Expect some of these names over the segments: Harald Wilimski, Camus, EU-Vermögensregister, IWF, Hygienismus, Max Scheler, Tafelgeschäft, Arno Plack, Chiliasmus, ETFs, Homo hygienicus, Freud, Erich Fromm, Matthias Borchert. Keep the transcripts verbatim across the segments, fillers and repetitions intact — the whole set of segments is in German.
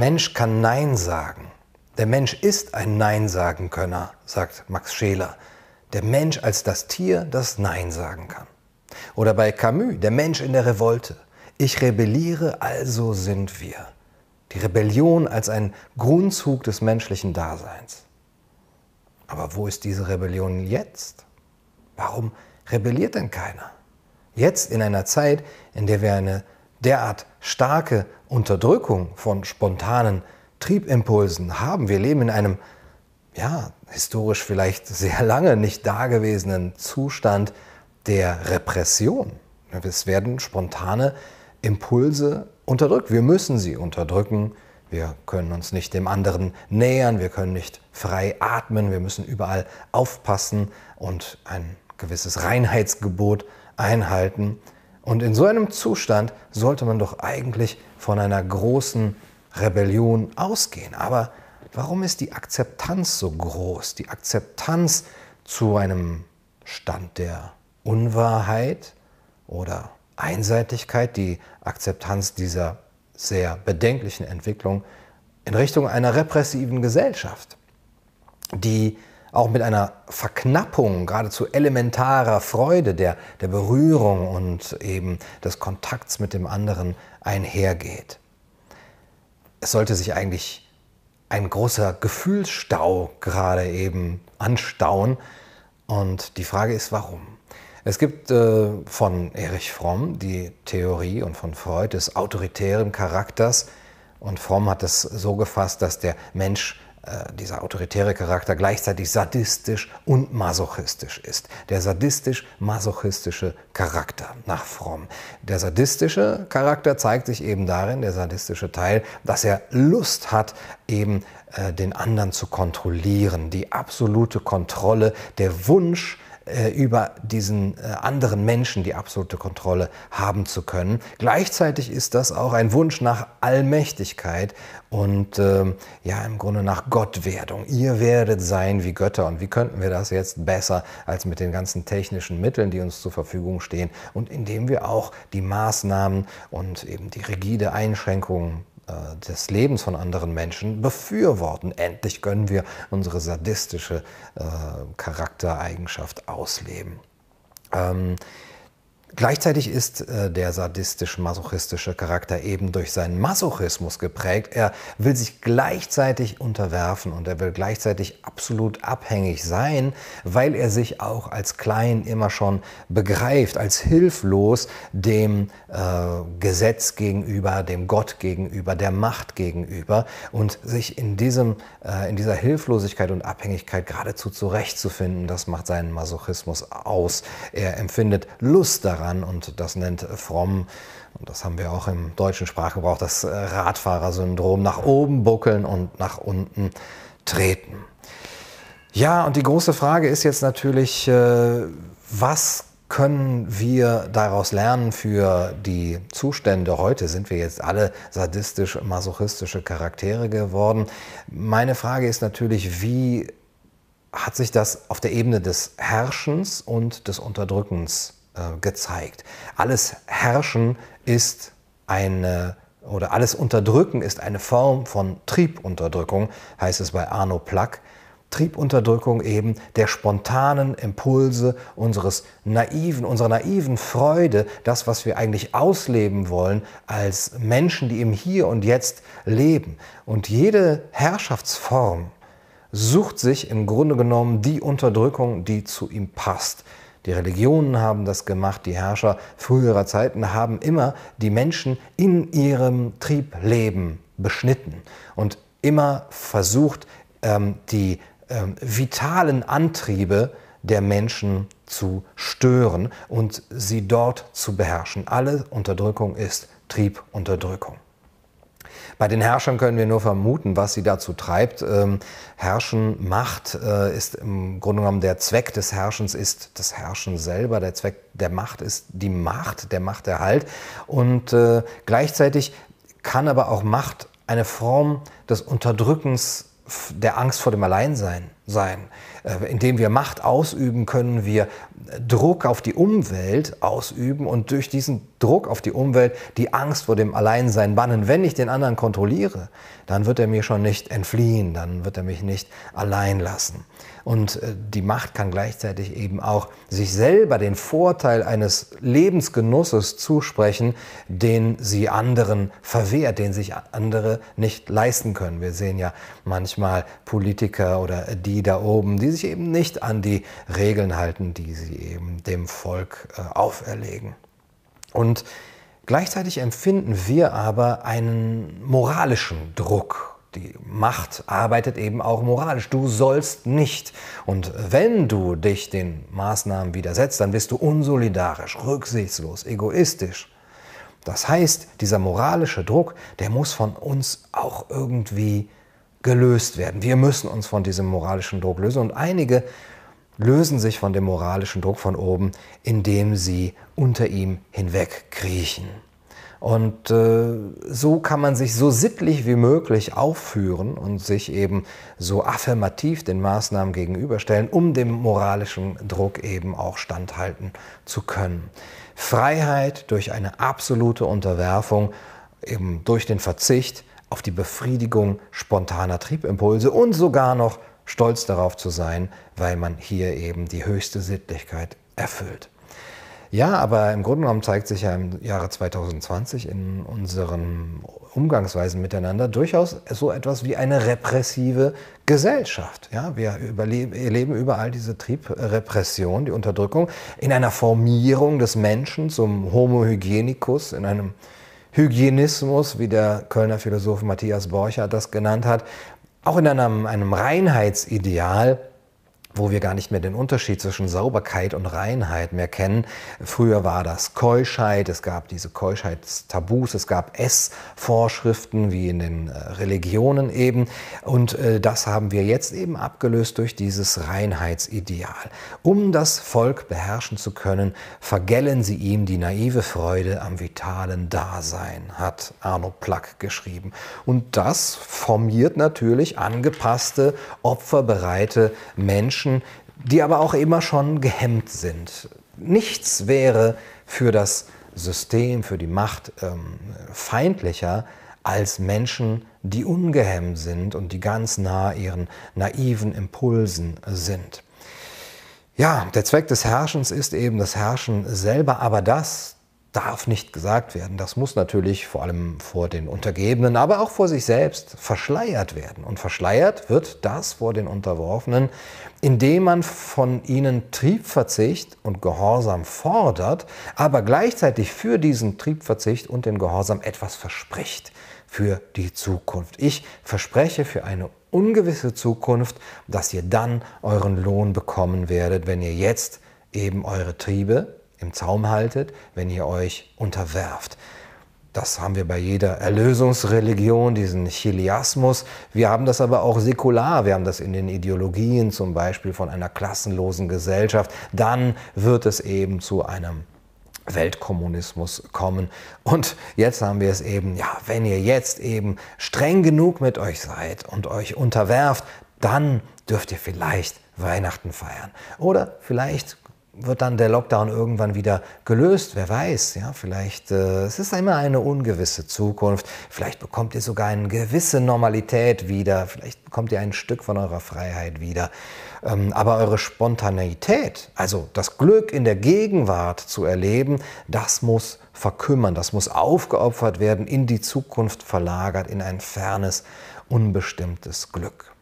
Mensch kann Nein sagen. Der Mensch ist ein Nein-Sagen-Könner, sagt Max Scheler. Der Mensch als das Tier, das Nein sagen kann. Oder bei Camus, der Mensch in der Revolte. Ich rebelliere, also sind wir. Die Rebellion als ein Grundzug des menschlichen Daseins. Aber wo ist diese Rebellion jetzt? Warum rebelliert denn keiner? Jetzt in einer Zeit, in der wir eine derart starke Unterdrückung von spontanen Triebimpulsen haben. Wir leben in einem, ja, historisch vielleicht sehr lange nicht dagewesenen Zustand der Repression. Es werden spontane Impulse unterdrückt. Wir müssen sie unterdrücken. Wir können uns nicht dem anderen nähern. Wir können nicht frei atmen. Wir müssen überall aufpassen und ein gewisses Reinheitsgebot einhalten. Und in so einem Zustand sollte man doch eigentlich von einer großen Rebellion ausgehen. Aber warum ist die Akzeptanz so groß? Die Akzeptanz zu einem Stand der Unwahrheit oder Einseitigkeit, die Akzeptanz dieser sehr bedenklichen Entwicklung in Richtung einer repressiven Gesellschaft, die auch mit einer Verknappung geradezu elementarer Freude der, der Berührung und eben des Kontakts mit dem anderen einhergeht. Es sollte sich eigentlich ein großer Gefühlsstau gerade eben anstauen. Und die Frage ist, warum? Es gibt äh, von Erich Fromm die Theorie und von Freud des autoritären Charakters. Und Fromm hat es so gefasst, dass der Mensch, äh, dieser autoritäre Charakter, gleichzeitig sadistisch und masochistisch ist. Der sadistisch-masochistische Charakter nach Fromm. Der sadistische Charakter zeigt sich eben darin, der sadistische Teil, dass er Lust hat, eben äh, den anderen zu kontrollieren. Die absolute Kontrolle, der Wunsch, über diesen anderen Menschen die absolute Kontrolle haben zu können. Gleichzeitig ist das auch ein Wunsch nach Allmächtigkeit und ähm, ja, im Grunde nach Gottwerdung. Ihr werdet sein wie Götter. Und wie könnten wir das jetzt besser als mit den ganzen technischen Mitteln, die uns zur Verfügung stehen und indem wir auch die Maßnahmen und eben die rigide Einschränkungen des Lebens von anderen Menschen befürworten. Endlich können wir unsere sadistische äh, Charaktereigenschaft ausleben. Ähm, gleichzeitig ist äh, der sadistisch-masochistische Charakter eben durch seinen Masochismus geprägt. Er will sich gleichzeitig unterwerfen und er will gleichzeitig absolut abhängig sein, weil er sich auch als klein immer schon begreift, als hilflos dem äh, Gesetz gegenüber, dem Gott gegenüber, der Macht gegenüber und sich in, diesem, äh, in dieser Hilflosigkeit und Abhängigkeit geradezu zurechtzufinden, das macht seinen Masochismus aus. Er empfindet Lust daran und das nennt Fromm, und das haben wir auch im deutschen Sprachgebrauch, das Radfahrersyndrom, nach oben buckeln und nach unten treten. Ja, und die große Frage ist jetzt natürlich, äh, was können wir daraus lernen für die Zustände heute? Sind wir jetzt alle sadistisch-masochistische Charaktere geworden? Meine Frage ist natürlich, wie hat sich das auf der Ebene des Herrschens und des Unterdrückens äh, gezeigt? Alles Herrschen ist eine, oder alles Unterdrücken ist eine Form von Triebunterdrückung, heißt es bei Arno Plack. Triebunterdrückung eben der spontanen Impulse unseres naiven, unserer naiven Freude, das, was wir eigentlich ausleben wollen als Menschen, die im Hier und Jetzt leben. Und jede Herrschaftsform sucht sich im Grunde genommen die Unterdrückung, die zu ihm passt. Die Religionen haben das gemacht, die Herrscher früherer Zeiten haben immer die Menschen in ihrem Triebleben beschnitten und immer versucht, die vitalen Antriebe der Menschen zu stören und sie dort zu beherrschen. Alle Unterdrückung ist Triebunterdrückung. Bei den Herrschern können wir nur vermuten, was sie dazu treibt. Herrschen, Macht ist im Grunde genommen der Zweck des Herrschens, ist das Herrschen selber. Der Zweck der Macht ist die Macht, der Machterhalt. Und gleichzeitig kann aber auch Macht eine Form des Unterdrückens der Angst vor dem Alleinsein sein. Indem wir Macht ausüben, können wir Druck auf die Umwelt ausüben und durch diesen Druck auf die Umwelt die Angst vor dem Alleinsein bannen. Wenn ich den anderen kontrolliere, dann wird er mir schon nicht entfliehen, dann wird er mich nicht allein lassen. Und die Macht kann gleichzeitig eben auch sich selber den Vorteil eines Lebensgenusses zusprechen, den sie anderen verwehrt, den sich andere nicht leisten können. Wir sehen ja manchmal Politiker oder die da oben, die sich eben nicht an die Regeln halten, die sie eben dem Volk auferlegen. Und gleichzeitig empfinden wir aber einen moralischen Druck. Die Macht arbeitet eben auch moralisch. Du sollst nicht. Und wenn du dich den Maßnahmen widersetzt, dann bist du unsolidarisch, rücksichtslos, egoistisch. Das heißt, dieser moralische Druck, der muss von uns auch irgendwie gelöst werden. Wir müssen uns von diesem moralischen Druck lösen. Und einige lösen sich von dem moralischen Druck von oben, indem sie unter ihm hinwegkriechen. Und äh, so kann man sich so sittlich wie möglich aufführen und sich eben so affirmativ den Maßnahmen gegenüberstellen, um dem moralischen Druck eben auch standhalten zu können. Freiheit durch eine absolute Unterwerfung, eben durch den Verzicht auf die Befriedigung spontaner Triebimpulse und sogar noch stolz darauf zu sein, weil man hier eben die höchste Sittlichkeit erfüllt. Ja, aber im Grunde genommen zeigt sich ja im Jahre zweitausendzwanzig in unseren Umgangsweisen miteinander durchaus so etwas wie eine repressive Gesellschaft. Ja, wir erleben überall diese Triebrepression, die Unterdrückung, in einer Formierung des Menschen zum Homo hygienicus, in einem Hygienismus, wie der Kölner Philosoph Matthias Borchert das genannt hat, auch in einem, einem Reinheitsideal, wo wir gar nicht mehr den Unterschied zwischen Sauberkeit und Reinheit mehr kennen. Früher war das Keuschheit, es gab diese Keuschheitstabus, es gab Essvorschriften wie in den Religionen eben. Und äh, das haben wir jetzt eben abgelöst durch dieses Reinheitsideal. Um das Volk beherrschen zu können, vergällen sie ihm die naive Freude am vitalen Dasein, hat Arno Plack geschrieben. Und das formiert natürlich angepasste, opferbereite Menschen, die aber auch immer schon gehemmt sind. Nichts wäre für das System, für die Macht ähm, feindlicher als Menschen, die ungehemmt sind und die ganz nah ihren naiven Impulsen sind. Ja, der Zweck des Herrschens ist eben das Herrschen selber, aber das darf nicht gesagt werden. Das muss natürlich vor allem vor den Untergebenen, aber auch vor sich selbst verschleiert werden. Und verschleiert wird das vor den Unterworfenen, indem man von ihnen Triebverzicht und Gehorsam fordert, aber gleichzeitig für diesen Triebverzicht und den Gehorsam etwas verspricht für die Zukunft. Ich verspreche für eine ungewisse Zukunft, dass ihr dann euren Lohn bekommen werdet, wenn ihr jetzt eben eure Triebe im Zaum haltet, wenn ihr euch unterwerft. Das haben wir bei jeder Erlösungsreligion, diesen Chiliasmus. Wir haben das aber auch säkular. Wir haben das in den Ideologien zum Beispiel von einer klassenlosen Gesellschaft. Dann wird es eben zu einem Weltkommunismus kommen. Und jetzt haben wir es eben, ja, wenn ihr jetzt eben streng genug mit euch seid und euch unterwerft, dann dürft ihr vielleicht Weihnachten feiern. Oder vielleicht wird dann der Lockdown irgendwann wieder gelöst, wer weiß, ja, vielleicht, äh, es ist immer eine ungewisse Zukunft, vielleicht bekommt ihr sogar eine gewisse Normalität wieder, vielleicht bekommt ihr ein Stück von eurer Freiheit wieder, ähm, aber eure Spontaneität, also das Glück in der Gegenwart zu erleben, das muss verkümmern, das muss aufgeopfert werden, in die Zukunft verlagert, in ein fernes, unbestimmtes Glück.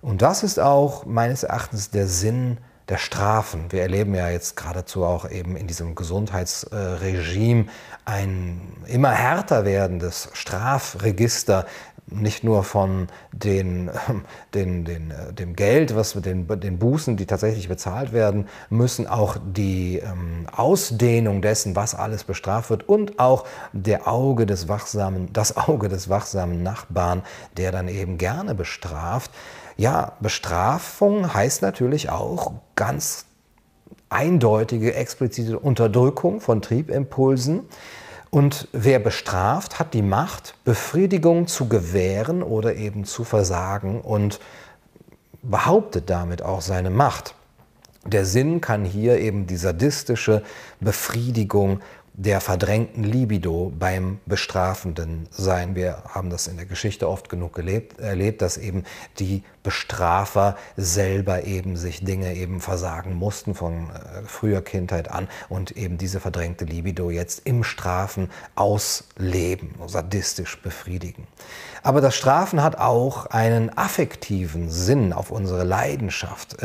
Und das ist auch meines Erachtens der Sinn der Strafen. Wir erleben ja jetzt geradezu auch eben in diesem Gesundheitsregime ein immer härter werdendes Strafregister, nicht nur von den, den, den, dem Geld, was wir den, den Bußen, die tatsächlich bezahlt werden müssen, auch die ähm, Ausdehnung dessen, was alles bestraft wird, und auch der Auge des wachsamen, das Auge des wachsamen Nachbarn, der dann eben gerne bestraft. Ja, Bestrafung heißt natürlich auch ganz eindeutige, explizite Unterdrückung von Triebimpulsen. Und wer bestraft, hat die Macht, Befriedigung zu gewähren oder eben zu versagen und behauptet damit auch seine Macht. Der Sinn kann hier eben die sadistische Befriedigung der verdrängten Libido beim Bestrafenden sein. Wir haben das in der Geschichte oft genug gelebt, erlebt, dass eben die Bestrafer selber eben sich Dinge eben versagen mussten von früher Kindheit an und eben diese verdrängte Libido jetzt im Strafen ausleben, sadistisch befriedigen. Aber das Strafen hat auch einen affektiven Sinn auf unsere Leidenschaft.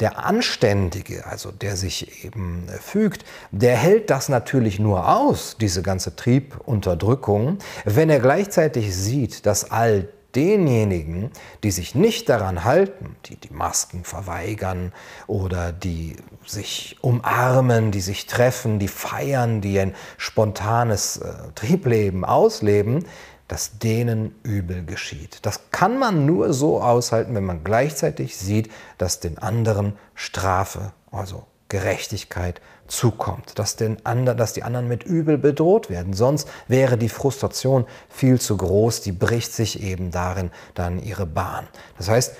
Der Anständige, also der sich eben fügt, der hält das natürlich nur aus, diese ganze Triebunterdrückung, wenn er gleichzeitig sieht, dass all denjenigen, die sich nicht daran halten, die die Masken verweigern oder die sich umarmen, die sich treffen, die feiern, die ein spontanes äh, Triebleben ausleben, dass denen übel geschieht. Das kann man nur so aushalten, wenn man gleichzeitig sieht, dass den anderen Strafe, also Gerechtigkeit, zukommt, dass, den anderen, dass die anderen mit Übel bedroht werden. Sonst wäre die Frustration viel zu groß, die bricht sich eben darin dann ihre Bahn. Das heißt,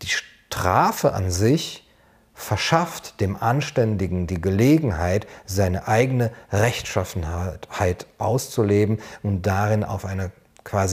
die Strafe an sich verschafft dem Anständigen die Gelegenheit, seine eigene Rechtschaffenheit auszuleben und darin auf eine quasi